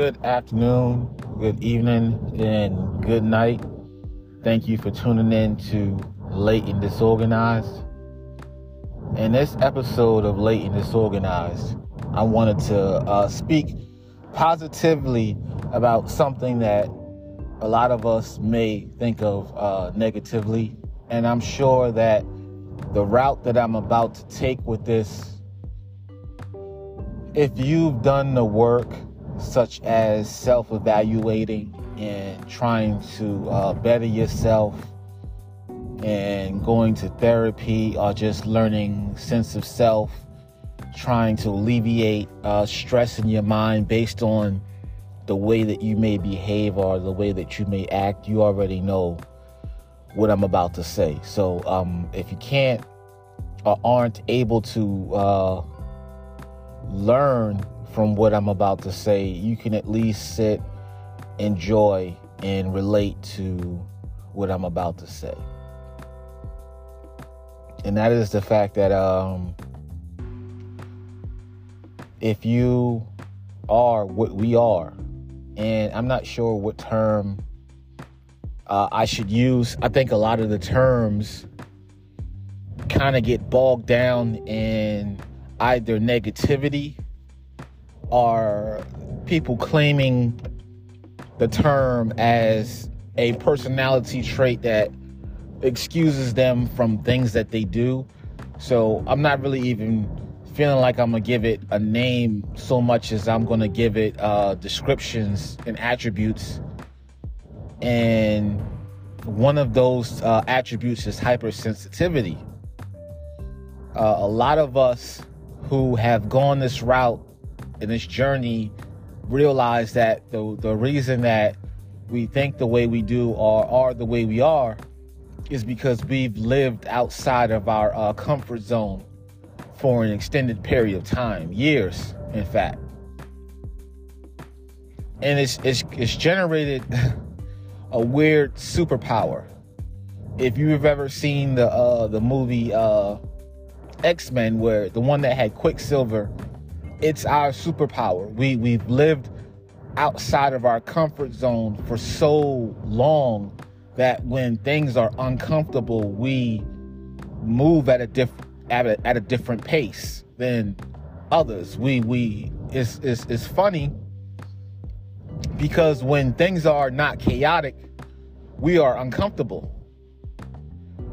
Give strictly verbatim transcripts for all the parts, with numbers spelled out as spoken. good afternoon, good evening, and good night. Thank you for tuning in to Late and Disorganized. In this episode of Late and Disorganized, I wanted to uh, speak positively about something that a lot of us may think of uh, negatively. And I'm sure that the route that I'm about to take with this, if you've done the work such as self-evaluating and trying to uh, better yourself and going to therapy or just learning sense of self, trying to alleviate uh, stress in your mind based on the way that you may behave or the way that you may act, you already know what I'm about to say. So um, if you can't or aren't able to uh, learn from what I'm about to say, you can at least sit, enjoy, and relate to what I'm about to say. And that is the fact that um, if you are what we are, and I'm not sure what term uh, I should use. I think a lot of the terms kind of get bogged down in either negativity or people claiming the term as a personality trait that excuses them from things that they do. So I'm not really even feeling like I'm gonna give it a name so much as I'm gonna give it uh, descriptions and attributes. And one of those uh, attributes is hypersensitivity. Uh, a lot of us who have gone this route in this journey realize that the the reason that we think the way we do or are the way we are is because we've lived outside of our uh, comfort zone for an extended period of time, years, in fact. And it's it's, it's generated a weird superpower. If you've ever seen the uh, the movie uh, X-Men, where the one that had Quicksilver, it's our superpower. We we've lived outside of our comfort zone for so long that when things are uncomfortable, we move at a different at a, at a different pace than others. We we it's, it's it's funny because when things are not chaotic, we are uncomfortable.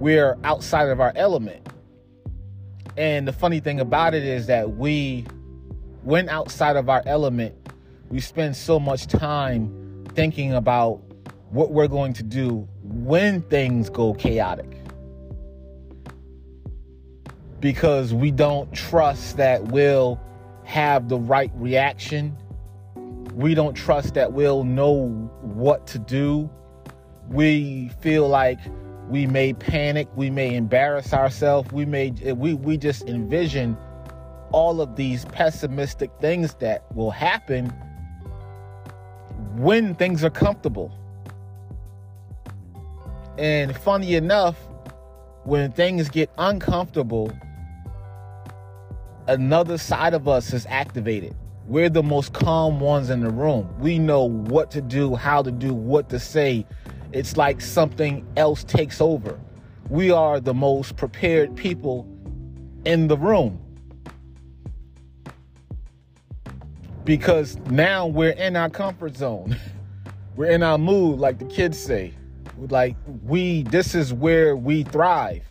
We are outside of our element. And the funny thing about it is that we, when outside of our element, we spend so much time thinking about what we're going to do when things go chaotic, because we don't trust that we'll have the right reaction. We don't trust that we'll know what to do. We feel like we may panic, we may embarrass ourselves, we may we we just envision all of these pessimistic things that will happen when things are comfortable. And funny enough, when things get uncomfortable, another side of us is activated. We're the most calm ones in the room. We know what to do, how to do, what to say. It's like something else takes over. We are the most prepared people in the room, because now we're in our comfort zone. We're in our mood, like the kids say. Like we, this is where we thrive.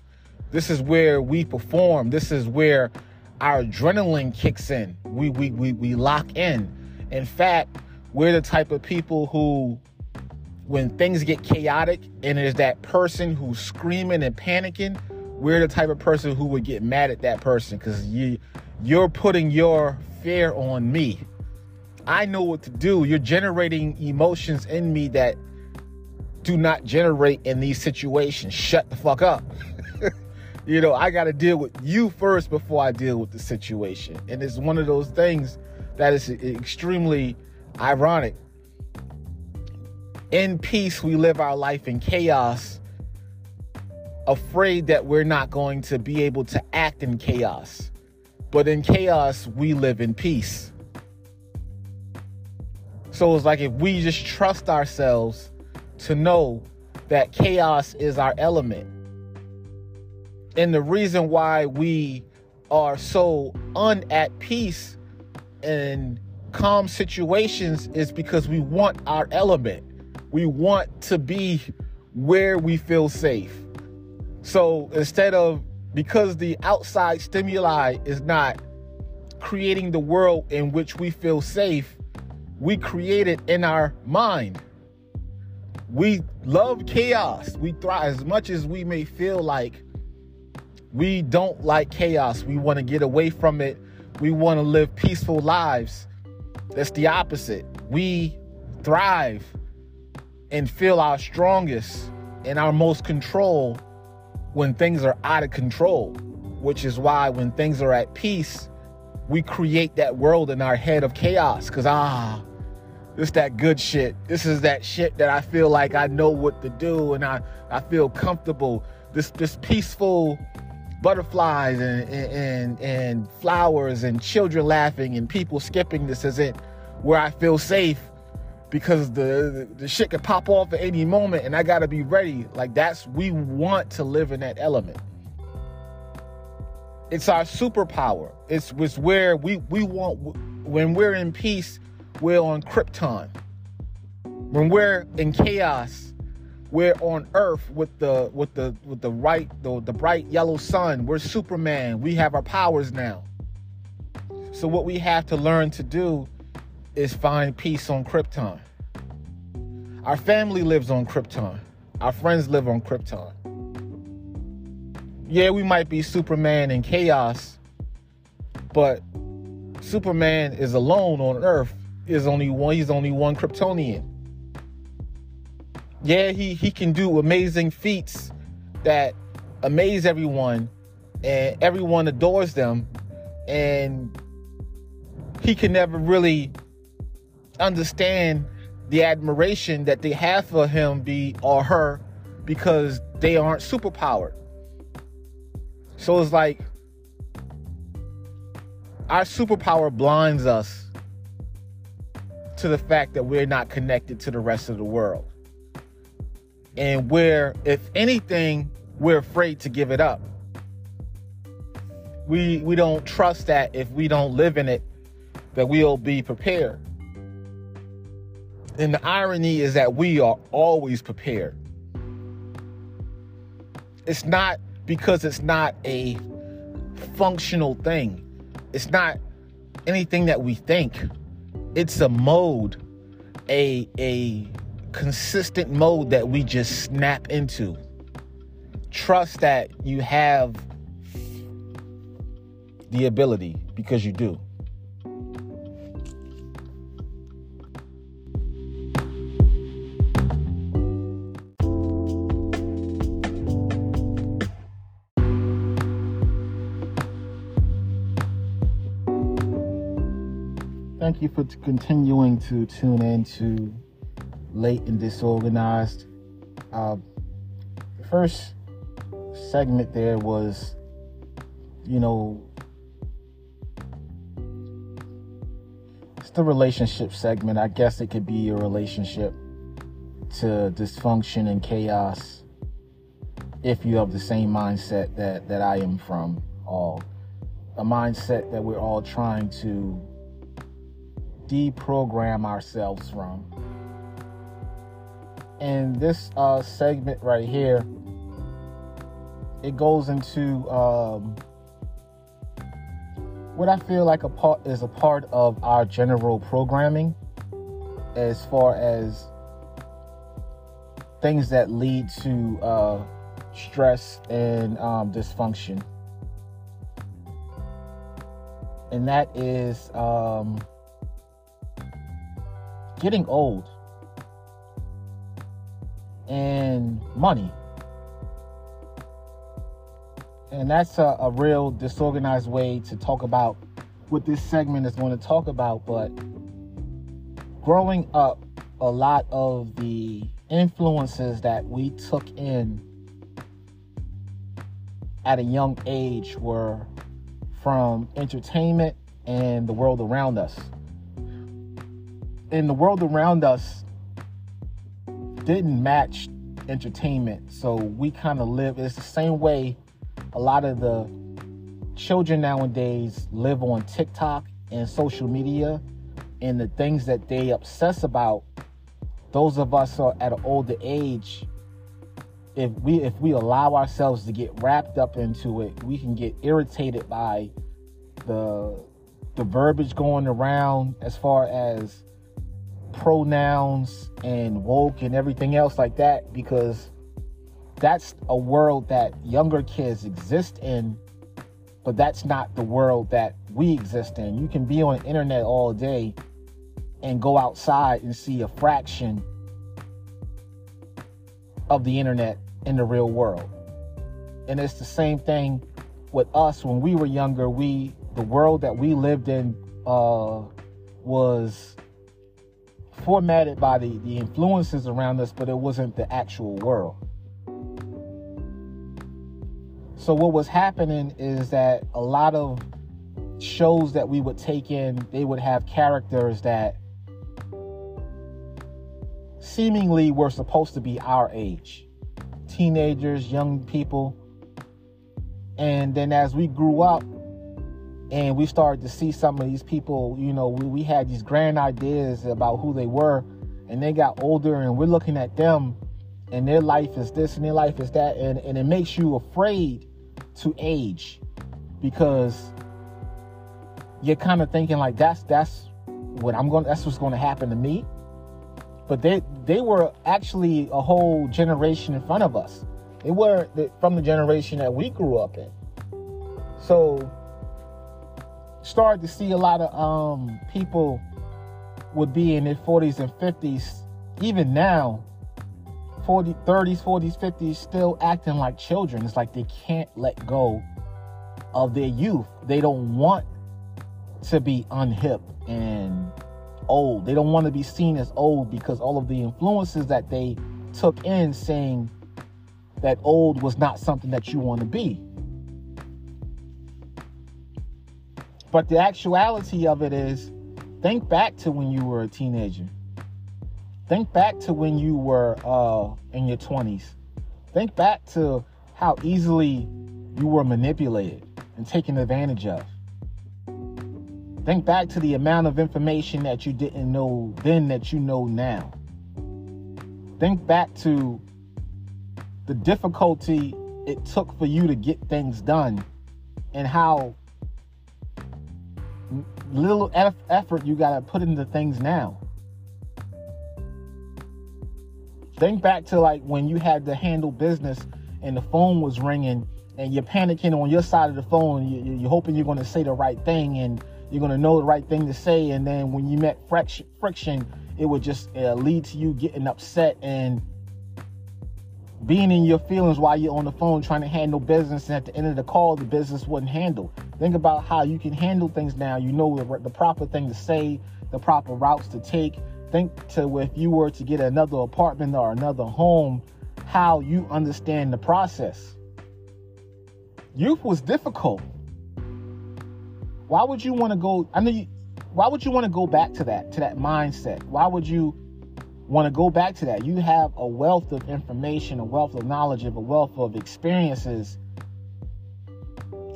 This is where we perform. This is where our adrenaline kicks in. We we we we lock in. In fact, we're the type of people who, when things get chaotic and there's that person who's screaming and panicking, we're the type of person who would get mad at that person, because you you're putting your fear on me. I know what to do. You're generating emotions in me that do not generate in these situations. Shut the fuck up. You know, I got to deal with you first before I deal with the situation. And it's one of those things that is extremely ironic. In peace, we live our life in chaos, afraid that we're not going to be able to act in chaos. But in chaos, we live in peace. So it's like if we just trust ourselves to know that chaos is our element. And the reason why we are so unat peace in calm situations is because we want our element. We want to be where we feel safe. So instead of, because the outside stimuli is not creating the world in which we feel safe, we create it in our mind. We love chaos. We thrive as much as we may feel like we don't like chaos. We want to get away from it. We want to live peaceful lives. That's the opposite. We thrive and feel our strongest and our most control when things are out of control, which is why when things are at peace, we create that world in our head of chaos. Because, ah, this that good shit. This is that shit that I feel like I know what to do and I, I feel comfortable. This this peaceful butterflies and, and, and flowers and children laughing and people skipping. This isn't where I feel safe, because the, the, the shit could pop off at any moment and I got to be ready. Like, that's, we want to live in that element. It's our superpower. It's, it's where we, we want, when we're in peace, we're on Krypton. When we're in chaos, we're on Earth with the with the with the right the, the bright yellow sun. We're Superman. We have our powers now. So what we have to learn to do is find peace on Krypton. Our family lives on Krypton. Our friends live on Krypton. Yeah, we might be Superman in chaos, but Superman is alone on Earth. Is only one. He's only one Kryptonian. Yeah, he, he can do amazing feats that amaze everyone, and everyone adores them, and he can never really understand the admiration that they have for him be or her, because they aren't superpowered. So it's like our superpower blinds us to the fact that we're not connected to the rest of the world. And where, if anything, we're afraid to give it up. We we don't trust that if we don't live in it, that we'll be prepared. And the irony is that we are always prepared. It's not because it's not a functional thing. It's not anything that we think. It's a mode, a a. consistent mode that we just snap into. Trust that you have the ability, because you do. Thank you for t- continuing to tune in to Late and Disorganized. Uh, the first segment there was, you know, it's the relationship segment. I guess it could be your relationship to dysfunction and chaos if you have the same mindset that, that I am from, all a mindset that we're all trying to deprogram ourselves from. And this uh, segment right here, it goes into um, what I feel like a part is a part of our general programming, as far as things that lead to uh, stress and um, dysfunction, and that is um, getting old. And money. And that's a, a real disorganized way to talk about what this segment is going to talk about. But growing up, a lot of the influences that we took in at a young age were from entertainment and the world around us. and the world around us didn't match entertainment. So we kind of live, it's the same way a lot of the children nowadays live on TikTok and social media, and the things that they obsess about. Those of us are at an older age, if we if we allow ourselves to get wrapped up into it, we can get irritated by the the verbiage going around as far as pronouns and woke and everything else like that, because that's a world that younger kids exist in, but that's not the world that we exist in. You can be on the internet all day and go outside and see a fraction of the internet in the real world. And it's the same thing with us. When we were younger, we the world that we lived in uh, was formatted by the, the influences around us, but it wasn't the actual world. So what was happening is that a lot of shows that we would take in, they would have characters that seemingly were supposed to be our age, teenagers, young people. And then as we grew up and we started to see some of these people, you know, we, we had these grand ideas about who they were, and they got older, and we're looking at them and their life is this and their life is that, and, and it makes you afraid to age, because you're kind of thinking like, that's that's what I'm going that's what's going to happen to me. But they they were actually a whole generation in front of us. They were from the generation that we grew up in. So started to see a lot of um, people would be in their forties and fifties, even now, forty, thirties, forties, fifties, still acting like children. It's like they can't let go of their youth. They don't want to be unhip and old. They don't want to be seen as old, because all of the influences that they took in, saying that old was not something that you want to be. But the actuality of it is, think back to when you were a teenager. Think back to when you were uh, in your twenties. Think back to how easily you were manipulated and taken advantage of. Think back to the amount of information that you didn't know then that you know now. Think back to the difficulty it took for you to get things done, and how little effort you got to put into things now. Think back to like when you had to handle business and the phone was ringing and you're panicking on your side of the phone. You're hoping you're going to say the right thing, and you're going to know the right thing to say. And then when you met friction, it would just uh, lead to you getting upset and being in your feelings while you're on the phone trying to handle business. And at the end of the call, the business wasn't handled. Think about how you can handle things now. You know the, the proper thing to say, the proper routes to take. Think to if you were to get another apartment or another home, how you understand the process. Youth was difficult. Why would you want to go? I know you. Why would you want to go back to that, to that mindset? Why would you want to go back to that? You have a wealth of information, a wealth of knowledge, a wealth of experiences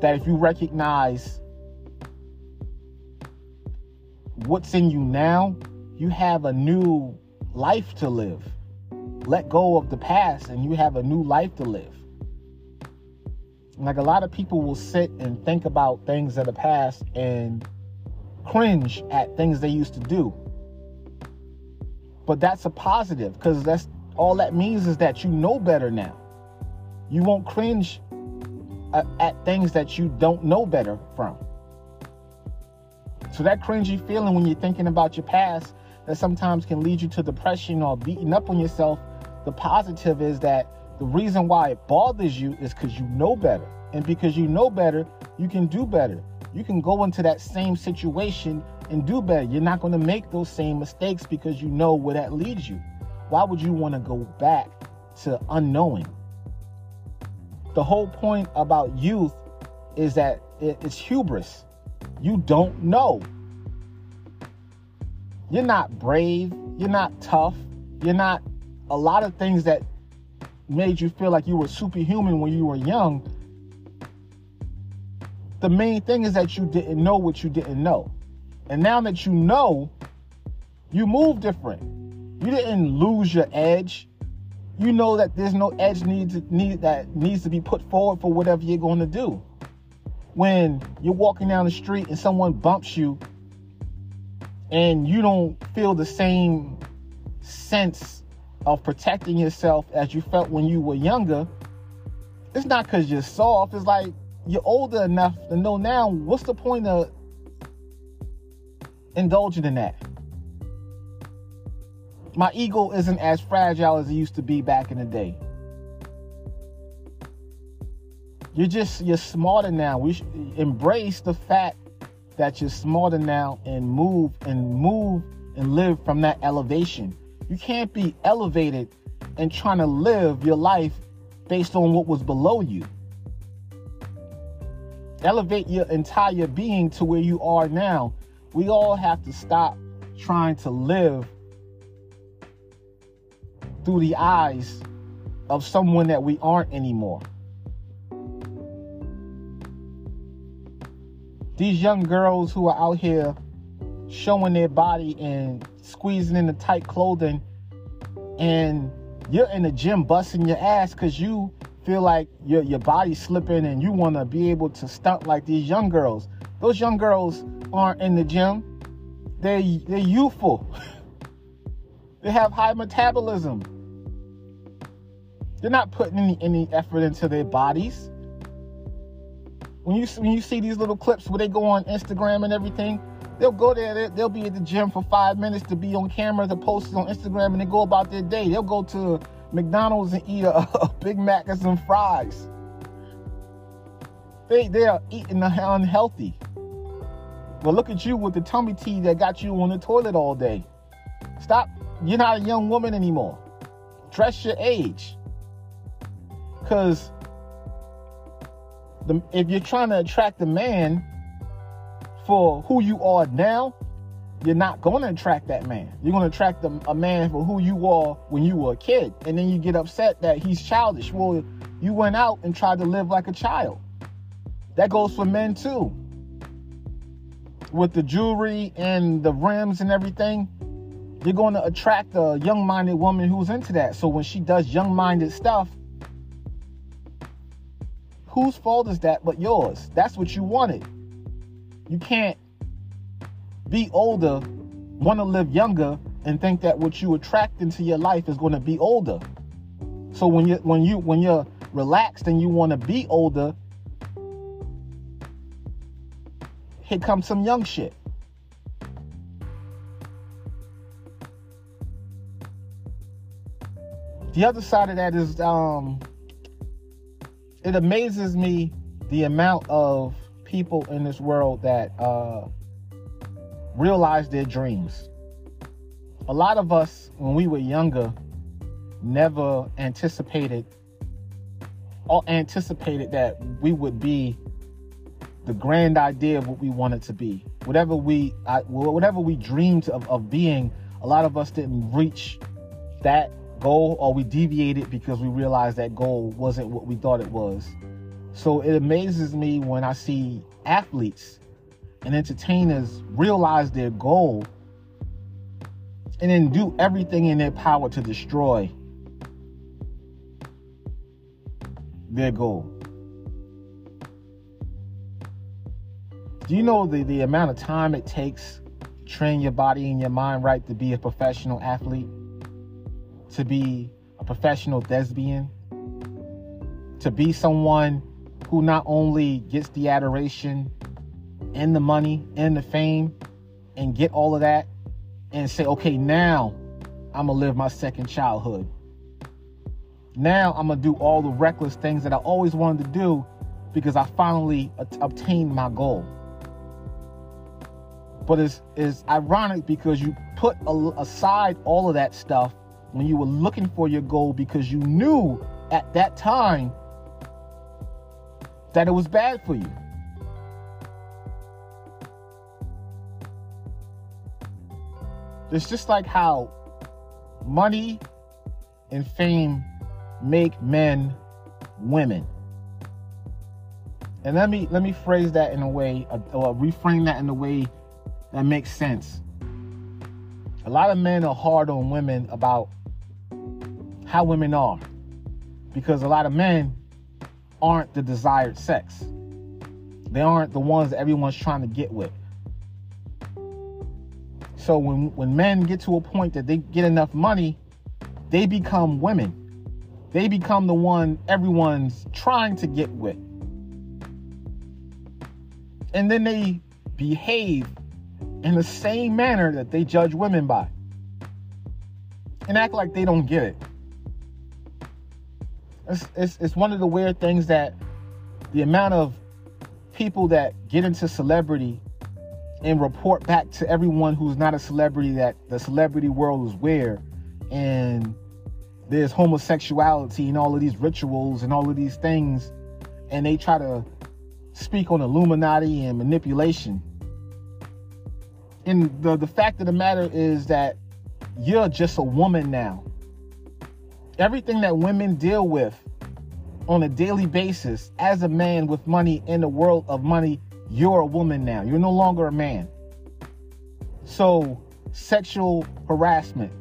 that if you recognize what's in you now, you have a new life to live. Let go of the past and you have a new life to live. Like, a lot of people will sit and think about things of the past and cringe at things they used to do. But that's a positive, because that's all that means, is that you know better now. You won't cringe at, at things that you don't know better from. So that cringy feeling when you're thinking about your past that sometimes can lead you to depression or beating up on yourself, the positive is that the reason why it bothers you is because you know better. And because you know better, you can do better. You can go into that same situation and do better. You're not going to make those same mistakes because you know where that leads you. Why would you want to go back to unknowing? The whole point about youth is that it's hubris. You don't know. you're not brave, you're not tough, you're not a lot of things that made you feel like you were superhuman when you were young. The main thing is that you didn't know what you didn't know. And now that you know, you move different. You didn't lose your edge. You know that there's no edge needs, need, that needs to be put forward for whatever you're going to do. When you're walking down the street and someone bumps you and you don't feel the same sense of protecting yourself as you felt when you were younger, it's not because you're soft. It's like you're older enough to know now, what's the point of indulging in that? My ego isn't as fragile as it used to be back in the day. You're just, you're smarter now. We should embrace the fact that you're smarter now and move and move and live from that elevation. You can't be elevated and trying to live your life based on what was below you. Elevate your entire being to where you are now. We all have to stop trying to live through the eyes of someone that we aren't anymore. These young girls who are out here showing their body and squeezing in the tight clothing, and you're in the gym busting your ass because you feel like your, your body's slipping and you want to be able to stunt like these young girls. Those young girls aren't in the gym. They're, they're youthful. They have high metabolism. They're not putting any, any effort into their bodies. When you, when you see these little clips where they go on Instagram and everything, they'll go there, they'll be at the gym for five minutes to be on camera, to post it on Instagram, and they go about their day. They'll go to McDonald's and eat a, a Big Mac and some fries. They, they are eating unhealthy. But look at you with the tummy tea that got you on the toilet all day. Stop. You're not a young woman anymore. Dress your age. Because the, if you're trying to attract a man for who you are now, you're not going to attract that man. You're going to attract a, a man for who you were when you were a kid. And then you get upset that he's childish. Well, you went out and tried to live like a child. That goes for men too. With the jewelry and the rims and everything, you're going to attract a young-minded woman who's into that. So when she does young-minded stuff, whose fault is that but yours? That's what you wanted. You can't be older, want to live younger, and think that what you attract into your life is going to be older. So when you when you when you're relaxed and you want to be older, here comes some young shit. The other side of that is, um, it amazes me the amount of people in this world that uh, realize their dreams. A lot of us, when we were younger, never anticipated or anticipated that we would be the grand idea of what we wanted to be. Whatever we, I, whatever we dreamed of, of being, a lot of us didn't reach that goal, or we deviated because we realized that goal wasn't what we thought it was. So it amazes me when I see athletes and entertainers realize their goal and then do everything in their power to destroy their goal. Do you know the, the amount of time it takes to train your body and your mind right to be a professional athlete? To be a professional thespian, to be someone who not only gets the adoration and the money and the fame and get all of that and say, okay, now I'm gonna live my second childhood. Now I'm gonna do all the reckless things that I always wanted to do because I finally a- obtained my goal. But it's, it's ironic because you put a- aside all of that stuff when you were looking for your goal because you knew at that time that it was bad for you. It's just like how money and fame make men women. And let me let me phrase that in a way, or reframe that in a way that makes sense. A lot of men are hard on women about how women are, because a lot of men aren't the desired sex. They aren't the ones that everyone's trying to get with. So when, when men get to a point that they get enough money, they become women. They become the one everyone's trying to get with. And then they behave in the same manner that they judge women by, and act like they don't get it. It's, it's, it's one of the weird things that the amount of people that get into celebrity and report back to everyone who's not a celebrity that the celebrity world is weird, and there's homosexuality and all of these rituals and all of these things, and they try to speak on Illuminati and manipulation. And the, the fact of the matter is that you're just a woman now. Everything that women deal with on a daily basis, as a man with money in the world of money, you're a woman now. You're no longer a man. So, sexual harassment,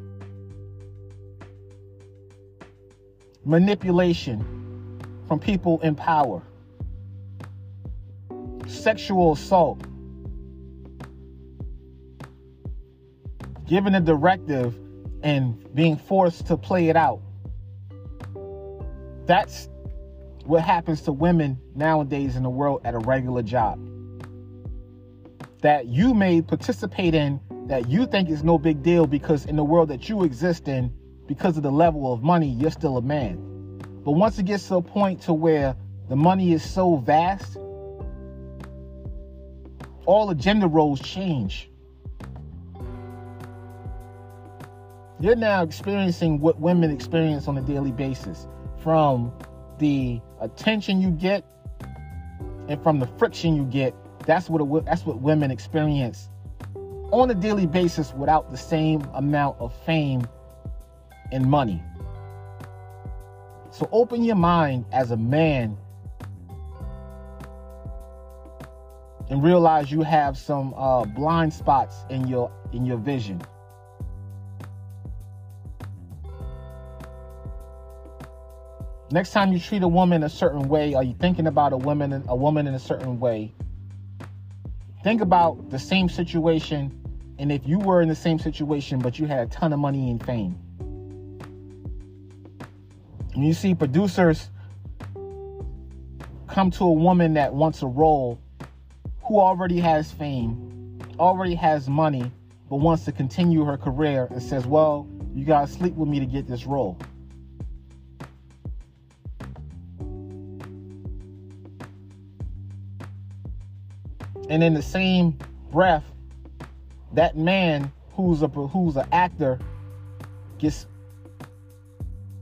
manipulation from people in power, sexual assault, given a directive and being forced to play it out. That's what happens to women nowadays in the world at a regular job that you may participate in, that you think is no big deal, because in the world that you exist in, because of the level of money, you're still a man. But once it gets to a point to where the money is so vast, all the gender roles change. You're now experiencing what women experience on a daily basis, from the attention you get and from the friction you get. That's what it, that's what women experience on a daily basis without the same amount of fame and money. So open your mind as a man and realize you have some uh, blind spots in your in your vision. Next time you treat a woman a certain way, or you thinking about a woman a woman in a certain way, think about the same situation, and if you were in the same situation but you had a ton of money and fame. And you see producers come to a woman that wants a role, who already has fame, already has money, but wants to continue her career, and says, well, you gotta sleep with me to get this role. And in the same breath, that man who's a who's an actor gets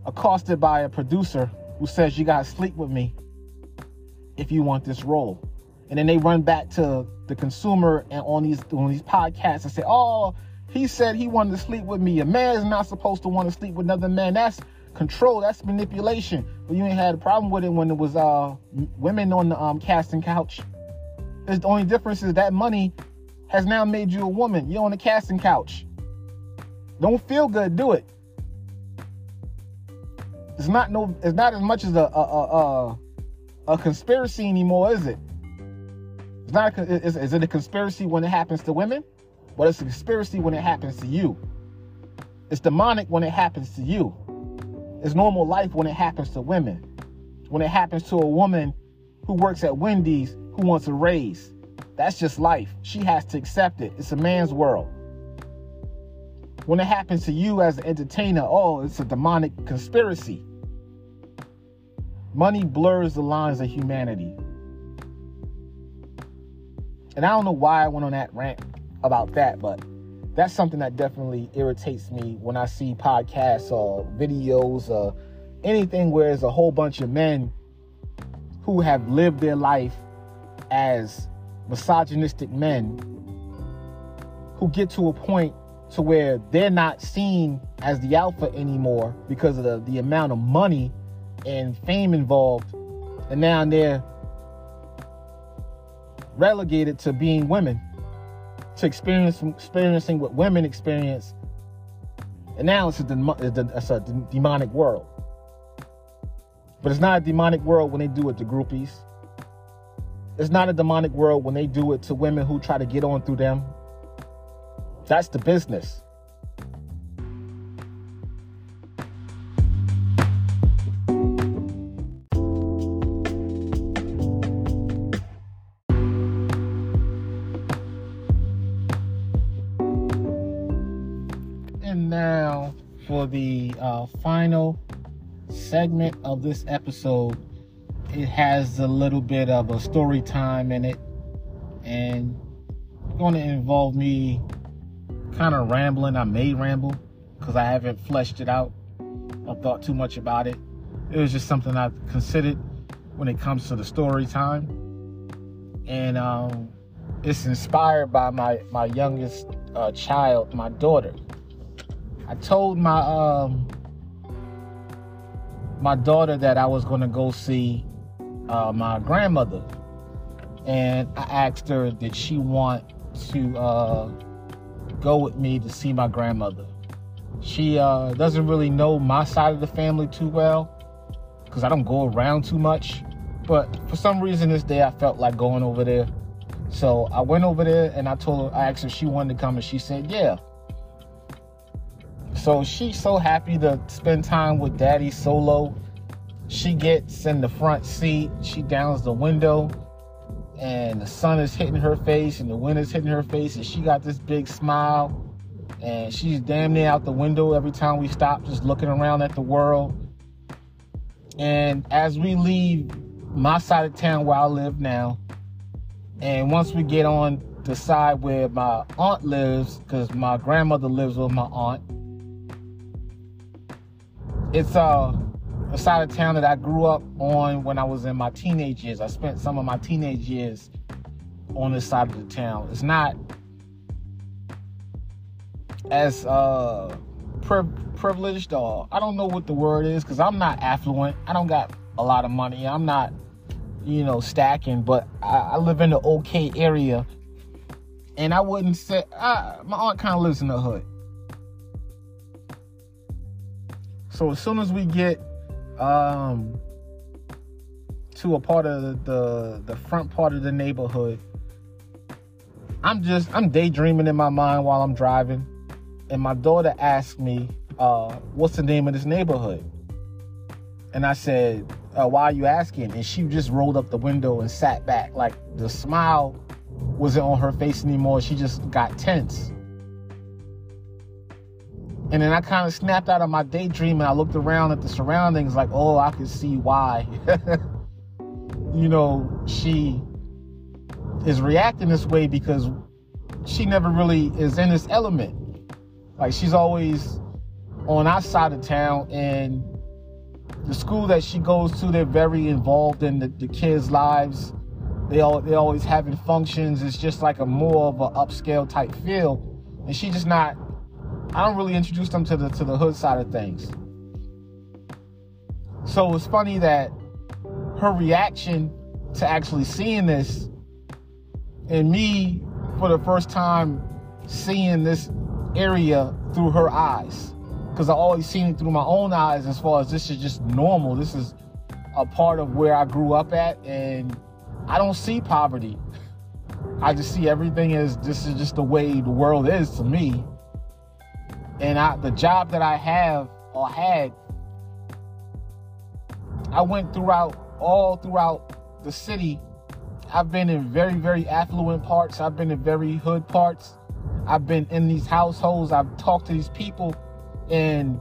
accosted by a producer who says, you gotta sleep with me if you want this role. And then they run back to the consumer and on these on these podcasts and say, oh, he said he wanted to sleep with me. A man is not supposed to want to sleep with another man. That's control. That's manipulation. But you ain't had a problem with it when it was uh, women on the um, casting couch. It's the only difference is that money has now made you a woman. You're on the casting couch. Don't feel good. Do it. It's not no. It's not as much as a a a, a conspiracy anymore, is it? It's not. A, is, is it a conspiracy when it happens to women? Well, it's a conspiracy when it happens to you. It's demonic when it happens to you. It's normal life when it happens to women. When it happens to a woman who works at Wendy's who wants a raise, that's just life. She has to accept it. It's a man's world. When it happens to you as an entertainer, oh, it's a demonic conspiracy. Money blurs the lines of humanity. And I don't know why I went on that rant about that, but that's something that definitely irritates me when I see podcasts or videos or anything where there's a whole bunch of men who have lived their life as misogynistic men who get to a point to where they're not seen as the alpha anymore because of the, the amount of money and fame involved. And now they're relegated to being women, to experience, experiencing what women experience. And now it's a, dem- it's a demonic world. But it's not a demonic world when they do it to groupies. It's not a demonic world when they do it to women who try to get on through them. That's the business. And now for the uh, final segment of this episode. It has a little bit of a story time in it, and it's going to involve me kind of rambling. I may ramble because I haven't fleshed it out or thought too much about it. It was just something I've considered when it comes to the story time. And um, it's inspired by my, my youngest uh, child, my daughter. I told my um, my daughter that I was going to go see uh, my grandmother. And I asked her, did she want to uh, go with me to see my grandmother? She uh, doesn't really know my side of the family too well because I don't go around too much. But for some reason this day, I felt like going over there. So I went over there and I told her, I asked her if she wanted to come and she said, yeah. So she's so happy to spend time with Daddy solo. She gets in the front seat, she downs the window, and the sun is hitting her face and the wind is hitting her face, and she got this big smile, and she's damn near out the window every time we stop, just looking around at the world. And as we leave my side of town where I live now, and once we get on the side where my aunt lives, because my grandmother lives with my aunt, it's uh, a side of town that I grew up on when I was in my teenage years. I spent some of my teenage years on this side of the town. It's not as uh, pri- privileged or I don't know what the word is because I'm not affluent. I don't got a lot of money. I'm not, you know, stacking, but I, I live in an okay area. And I wouldn't say, I, my aunt kind of lives in the hood. So as soon as we get um, to a part of the the front part of the neighborhood, I'm just, I'm daydreaming in my mind while I'm driving. And my daughter asked me, uh, what's the name of this neighborhood? And I said, uh, why are you asking? And she just rolled up the window and sat back. Like the smile wasn't on her face anymore. She just got tense. And then I kind of snapped out of my daydream and I looked around at the surroundings like, oh, I can see why, you know, she is reacting this way because she never really is in this element. Like she's always on our side of town, and the school that she goes to, they're very involved in the, the kids' lives. They all, they're always having functions. It's just like a more of an upscale type feel. And she's just not, I don't really introduce them to the to the hood side of things. So it's funny that her reaction to actually seeing this, and me for the first time seeing this area through her eyes, because I always seen it through my own eyes as far as this is just normal. This is a part of where I grew up at, and I don't see poverty. I just see everything as this is just the way the world is to me. And I, the job that I have or had, I went throughout, all throughout the city. I've been in very, very affluent parts. I've been in very hood parts. I've been in these households. I've talked to these people. And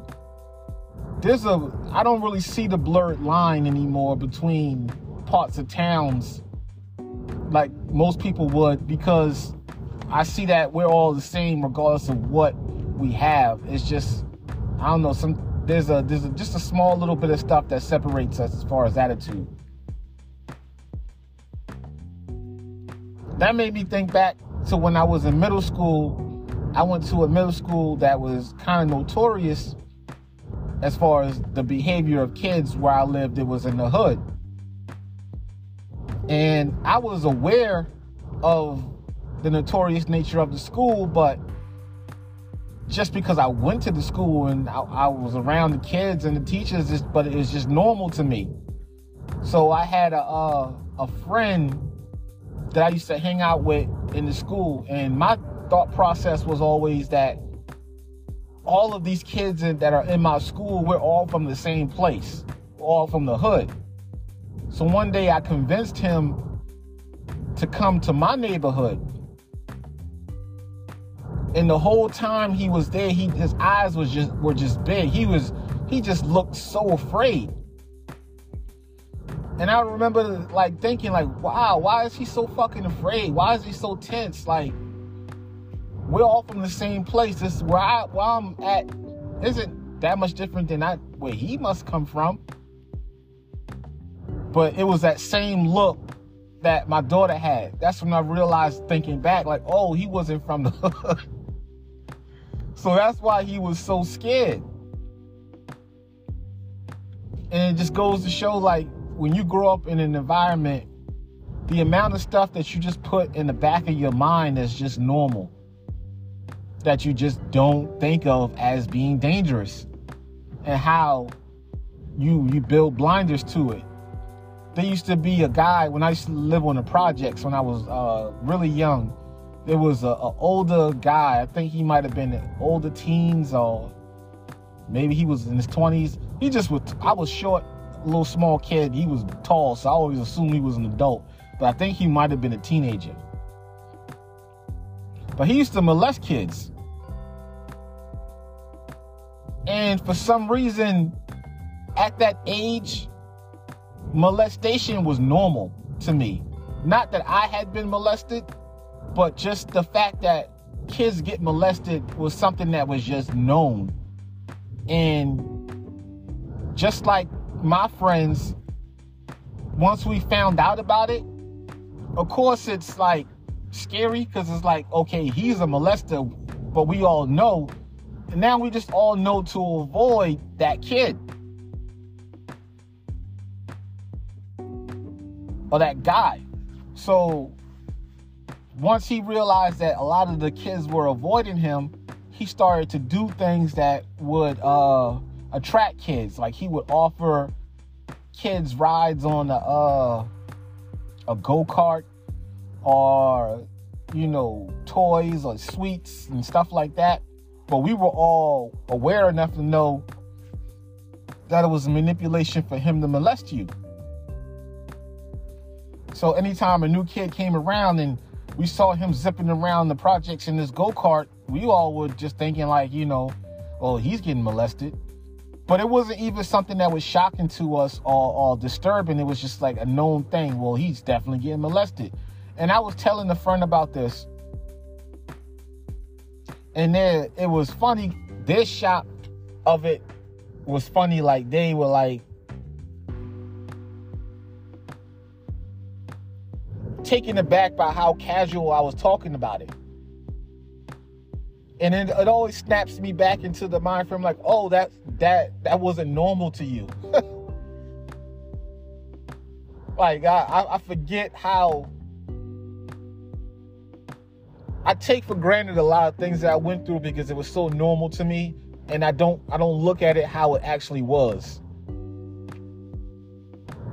there's a, I don't really see the blurred line anymore between parts of towns like most people would, because I see that we're all the same regardless of what we have. It's just, I don't know, some there's a there's a, just a small little bit of stuff that separates us as far as attitude. That made me think back to when I was in middle school. I went to a middle school that was kind of notorious as far as the behavior of kids. Where I lived, it was in the hood. And I was aware of the notorious nature of the school, but just because I went to the school and I, I was around the kids and the teachers, just, but it was just normal to me. So I had a, uh, a friend that I used to hang out with in the school, and my thought process was always that all of these kids in, that are in my school, we're all from the same place, we're all from the hood. So one day I convinced him to come to my neighborhood. And the whole time he was there, he his eyes was just were just big. He was he just looked so afraid. And I remember like thinking like, wow, why is he so fucking afraid? Why is he so tense? Like, we're all from the same place. This where I where I'm at isn't that much different than I where he must come from. But it was that same look that my daughter had. That's when I realized, thinking back, like, oh, he wasn't from the hood. So that's why he was so scared. And it just goes to show, like, when you grow up in an environment, the amount of stuff that you just put in the back of your mind that's just normal, that you just don't think of as being dangerous, and how you you build blinders to it. There used to be a guy, when I used to live on the projects when I was uh, really young, there was a, a older guy. I think he might have been in older teens, or maybe he was in his twenties. He just was, I was short, little small kid. He was tall, so I always assumed he was an adult. But I think he might have been a teenager. But he used to molest kids. And for some reason, at that age, molestation was normal to me. Not that I had been molested, but just the fact that kids get molested was something that was just known. And just like my friends, once we found out about it, of course it's like scary, because it's like, okay, he's a molester, but we all know. And now we just all know to avoid that kid. Or that guy. So once he realized that a lot of the kids were avoiding him, he started to do things that would uh, attract kids. Like, he would offer kids rides on a, uh, a go-kart, or, you know, toys or sweets and stuff like that. But we were all aware enough to know that it was manipulation for him to molest you. So anytime a new kid came around and we saw him zipping around the projects in this go-kart, we all were just thinking like, you know, well, he's getting molested. But it wasn't even something that was shocking to us or, or disturbing. It was just like a known thing. Well, he's definitely getting molested. And I was telling a friend about this. And then it was funny. Their shop of it was funny. Like, they were like, taken aback by how casual I was talking about it. And it, it always snaps me back into the mind frame like, oh, that, that, that wasn't normal to you. Like, I, I forget how I take for granted a lot of things that I went through because it was so normal to me, and I don't, I don't look at it how it actually was.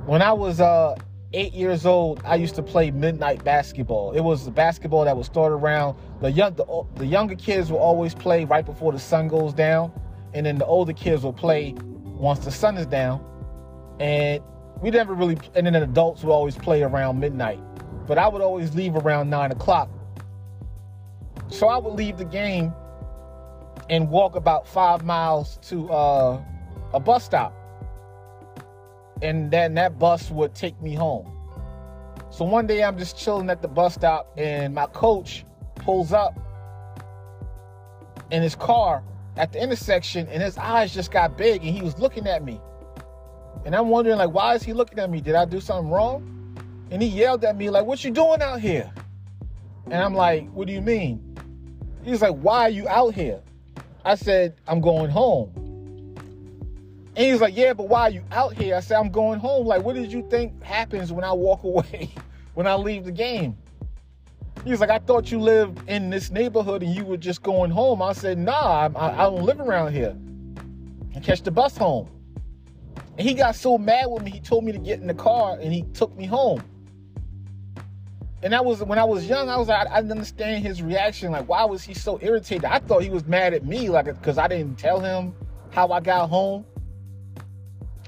When I was, uh, eight years old, I used to play midnight basketball. It was the basketball that would start around the young the, the younger kids will always play right before the sun goes down, and then the older kids will play once the sun is down. And we never really and then adults would always play around midnight. But I would always leave around nine o'clock. So I would leave the game and walk about five miles to uh, a bus stop. And then that bus would take me home. So one day I'm just chilling at the bus stop, and my coach pulls up in his car at the intersection, and his eyes just got big, and he was looking at me. And I'm wondering, like, why is he looking at me? Did I do something wrong? And he yelled at me, like, what you doing out here? And I'm like, what do you mean? He was like, why are you out here? I said, I'm going home. And he was like, yeah, but why are you out here? I said, I'm going home. Like, what did you think happens when I walk away, when I leave the game? He was like, I thought you lived in this neighborhood and you were just going home. I said, nah, I, I don't live around here. I catch the bus home. And he got so mad with me, he told me to get in the car and he took me home. And that was when I was young, I was like, I didn't understand his reaction. Like, why was he so irritated? I thought he was mad at me, like, because I didn't tell him how I got home.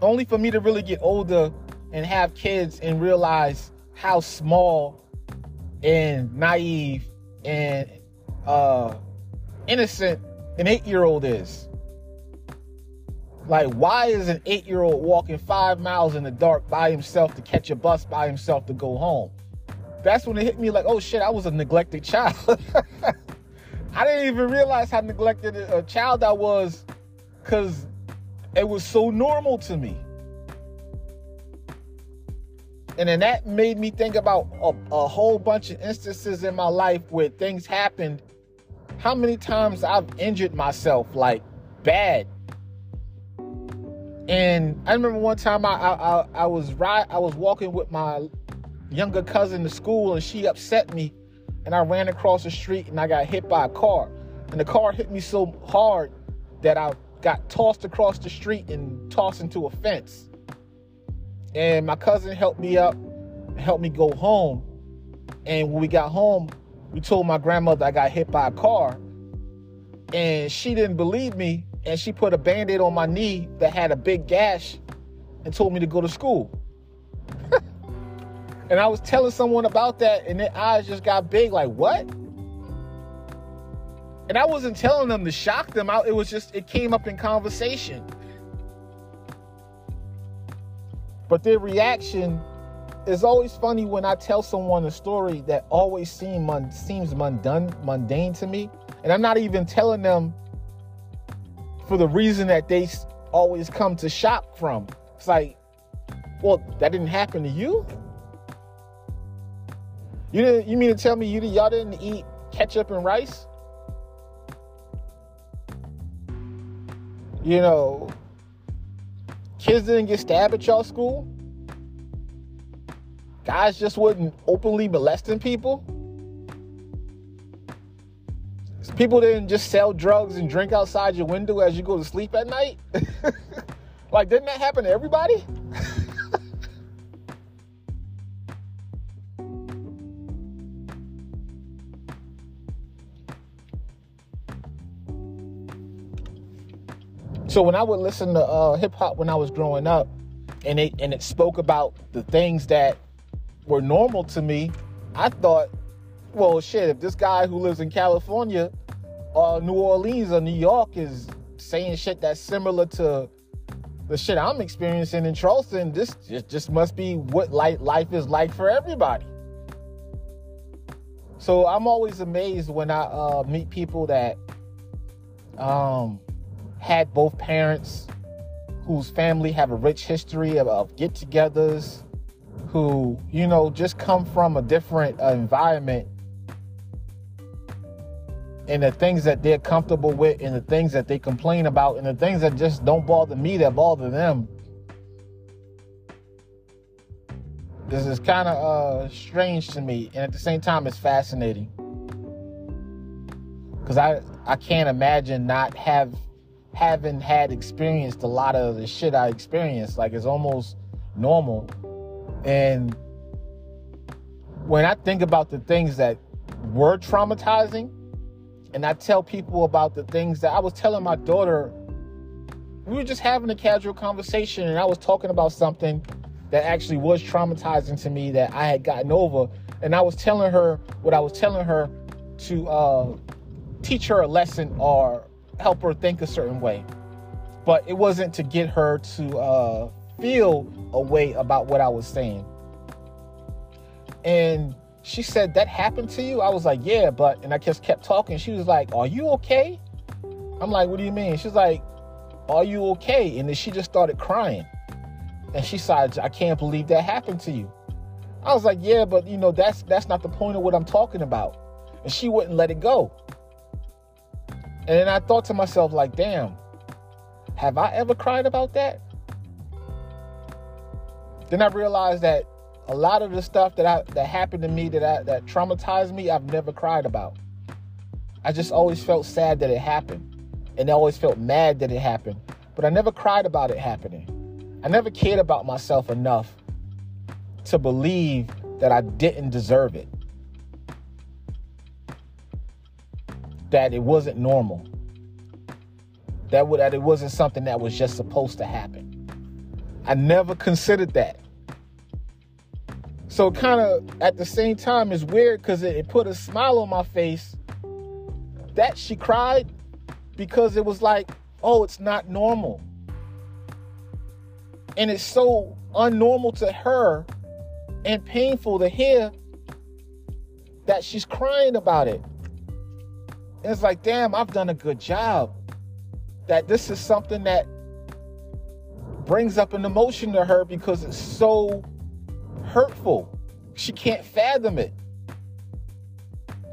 Only for me to really get older and have kids and realize how small and naive and uh, innocent an eight-year-old is. Like, why is an eight-year-old walking five miles in the dark by himself to catch a bus by himself to go home? That's when it hit me like, oh, shit, I was a neglected child. I didn't even realize how neglected a child I was because it was so normal to me. And then that made me think about a, a whole bunch of instances in my life where things happened. How many times I've injured myself, like, bad. And I remember one time I I, I, I was right, I was walking with my younger cousin to school and she upset me. And I ran across the street and I got hit by a car. And the car hit me so hard that I got tossed across the street and tossed into a fence. And my cousin helped me up, helped me go home. And when we got home, we told my grandmother I got hit by a car. And she didn't believe me. And she put a Band-Aid on my knee that had a big gash and told me to go to school. And I was telling someone about that and their eyes just got big, like, what? And I wasn't telling them to shock them out. It was just, it came up in conversation. But their reaction is always funny when I tell someone a story that always seem, seems mundane, mundane to me. And I'm not even telling them for the reason that they always come to shock from. It's like, well, that didn't happen to you? You didn't, you mean to tell me you y'all didn't eat ketchup and rice? You know, kids didn't get stabbed at y'all school? Guys just wouldn't openly molesting people? People didn't just sell drugs and drink outside your window as you go to sleep at night? Like, didn't that happen to everybody? So when I would listen to uh, hip hop when I was growing up, and it and it spoke about the things that were normal to me, I thought, well, shit, if this guy who lives in California or New Orleans or New York is saying shit that's similar to the shit I'm experiencing in Charleston, this just, just must be what life is like for everybody. So I'm always amazed when I uh, meet people that um, had both parents whose family have a rich history of, of get-togethers, who, you know, just come from a different uh, environment. And the things that they're comfortable with and the things that they complain about and the things that just don't bother me, that bother them. This is kind of uh, strange to me. And at the same time, it's fascinating. Because I, I can't imagine not have having had experienced a lot of the shit I experienced. Like, it's almost normal. And when I think about the things that were traumatizing, and I tell people about the things that I was telling my daughter, we were just having a casual conversation and I was talking about something that actually was traumatizing to me that I had gotten over. And I was telling her what I was telling her to uh, teach her a lesson or help her think a certain way. But it wasn't to get her to uh, feel a way about what I was saying. And she said, that happened to you? I was like, yeah, but, and I just kept talking. She was like, are you okay? I'm like, what do you mean? She's like, are you okay? And then she just started crying. And she said, I can't believe that happened to you. I was like, yeah, but you know, that's that's not the point of what I'm talking about. And she wouldn't let it go. And I thought to myself, like, damn, have I ever cried about that? Then I realized that a lot of the stuff that I, that happened to me, that I, that traumatized me, I've never cried about. I just always felt sad that it happened. And I always felt mad that it happened. But I never cried about it happening. I never cared about myself enough to believe that I didn't deserve it. That it wasn't normal. That, that it wasn't something that was just supposed to happen. I never considered that. So kind of at the same time, it's weird because it, it put a smile on my face that she cried, because it was like, oh, it's not normal. And it's so unnormal to her and painful to hear that she's crying about it. And it's like, damn, I've done a good job. That this is something that brings up an emotion to her because it's so hurtful. She can't fathom it.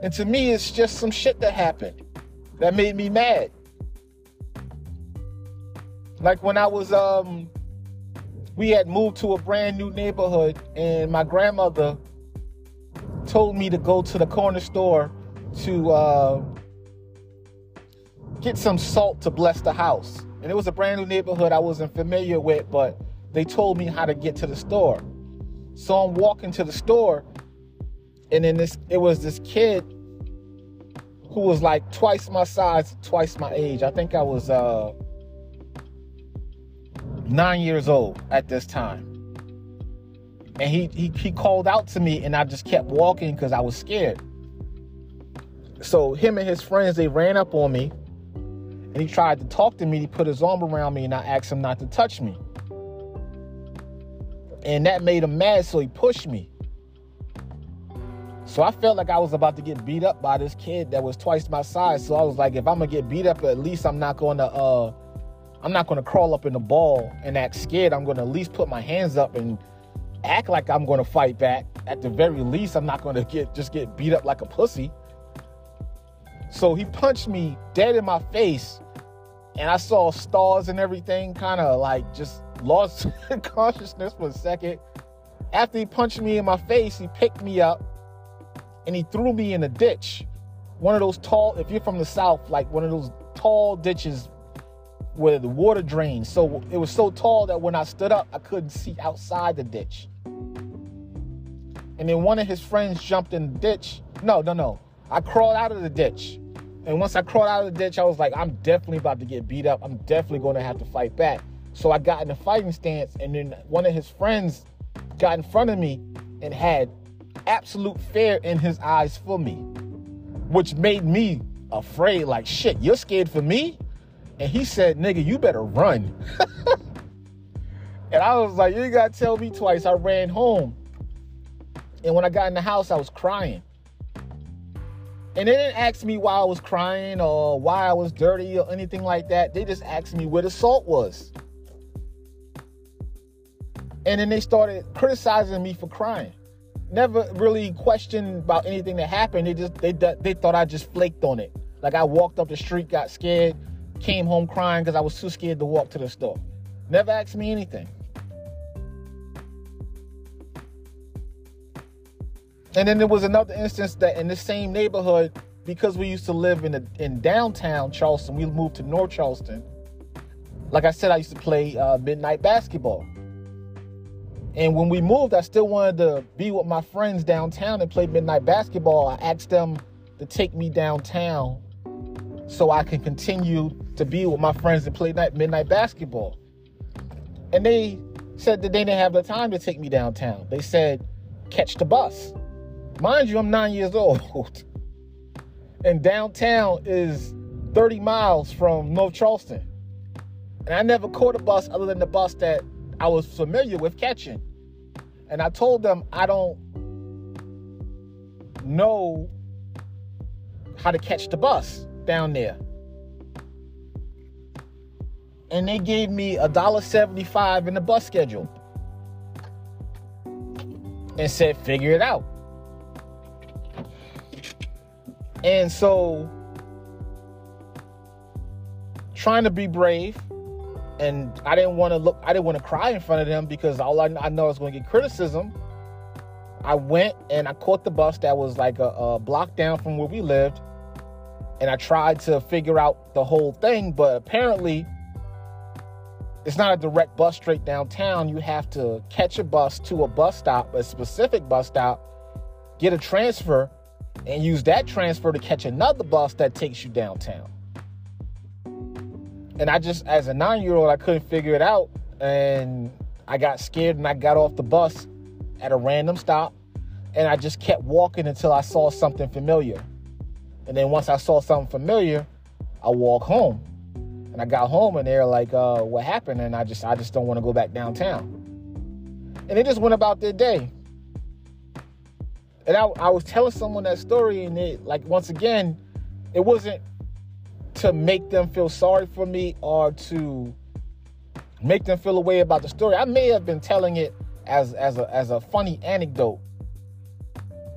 And to me, it's just some shit that happened that made me mad. Like when I was, um, we had moved to a brand new neighborhood, and my grandmother told me to go to the corner store to uh, get some salt to bless the house. And it was a brand new neighborhood I wasn't familiar with, but they told me how to get to the store. So I'm walking to the store, and then this it was this kid who was like twice my size, twice my age. I think I was uh, nine years old at this time. And he, he, he called out to me, and I just kept walking because I was scared. So him and his friends, they ran up on me, and he tried to talk to me. He put his arm around me, and I asked him not to touch me. And that made him mad, so he pushed me. So I felt like I was about to get beat up by this kid that was twice my size. So I was like, if I'm gonna get beat up, at least I'm not gonna uh, I'm not gonna crawl up in the ball and act scared. I'm gonna at least put my hands up and act like I'm gonna fight back. At the very least, I'm not gonna get just get beat up like a pussy. So he punched me dead in my face, and I saw stars and everything, kind of like just lost consciousness for a second. After he punched me in my face, he picked me up and he threw me in a ditch. One of those tall, if you're from the South, like one of those tall ditches where the water drains. So it was so tall that when I stood up, I couldn't see outside the ditch. And then one of his friends jumped in the ditch. No, no, no. I crawled out of the ditch. And once I crawled out of the ditch, I was like, I'm definitely about to get beat up. I'm definitely going to have to fight back. So I got in a fighting stance, and then one of his friends got in front of me and had absolute fear in his eyes for me, which made me afraid, like, shit, you're scared for me? And he said, nigga, you better run. And I was like, you gotta tell me twice. I ran home. And when I got in the house, I was crying. And they didn't ask me why I was crying or why I was dirty or anything like that. They just asked me where the salt was. And then they started criticizing me for crying. Never really questioned about anything that happened. They just they they thought I just flaked on it. Like I walked up the street, got scared, came home crying because I was too scared to walk to the store. Never asked me anything. And then there was another instance that in the same neighborhood, because we used to live in the, in downtown Charleston, we moved to North Charleston. Like I said, I used to play uh, midnight basketball. And when we moved, I still wanted to be with my friends downtown and play midnight basketball. I asked them to take me downtown so I could continue to be with my friends and play night, midnight basketball. And they said that they didn't have the time to take me downtown. They said, catch the bus. Mind you, I'm nine years old. And downtown is thirty miles from North Charleston. And I never caught a bus other than the bus that I was familiar with catching. And I told them I don't know how to catch the bus down there. And they gave me a dollar seventy-five in the bus schedule and said, figure it out. And so trying to be brave, and I didn't want to look, I didn't want to cry in front of them because all I, I know I was going to get criticism. I went and I caught the bus that was like a, a block down from where we lived, and I tried to figure out the whole thing, but apparently it's not a direct bus straight downtown. You have to catch a bus to a bus stop, a specific bus stop, get a transfer, and use that transfer to catch another bus that takes you downtown. And I just, as a nine-year-old, I couldn't figure it out, and I got scared, and I got off the bus at a random stop, and I just kept walking until I saw something familiar. And then once I saw something familiar, I walked home. And I got home, and they were like, uh, what happened? And I just I just don't want to go back downtown. And they just went about their day. And I, I was telling someone that story, and it, like, once again, it wasn't to make them feel sorry for me or to make them feel a way about the story. I may have been telling it as as a as a funny anecdote.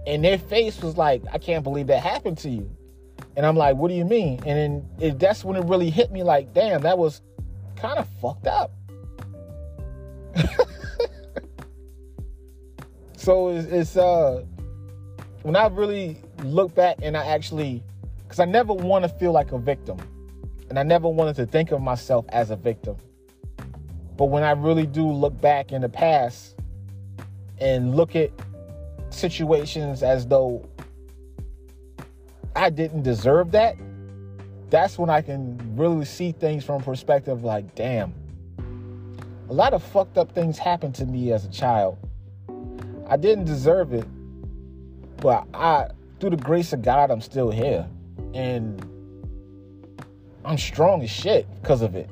And their face was like, I can't believe that happened to you. And I'm like, what do you mean? And then it, that's when it really hit me like, damn, that was kind of fucked up. So it's, it's uh, when I really look back and I actually, because I never want to feel like a victim. And I never wanted to think of myself as a victim. But when I really do look back in the past and look at situations as though I didn't deserve that, that's when I can really see things from perspective like, damn, a lot of fucked up things happened to me as a child. I didn't deserve it, but I, through the grace of God, I'm still here, and I'm strong as shit because of it.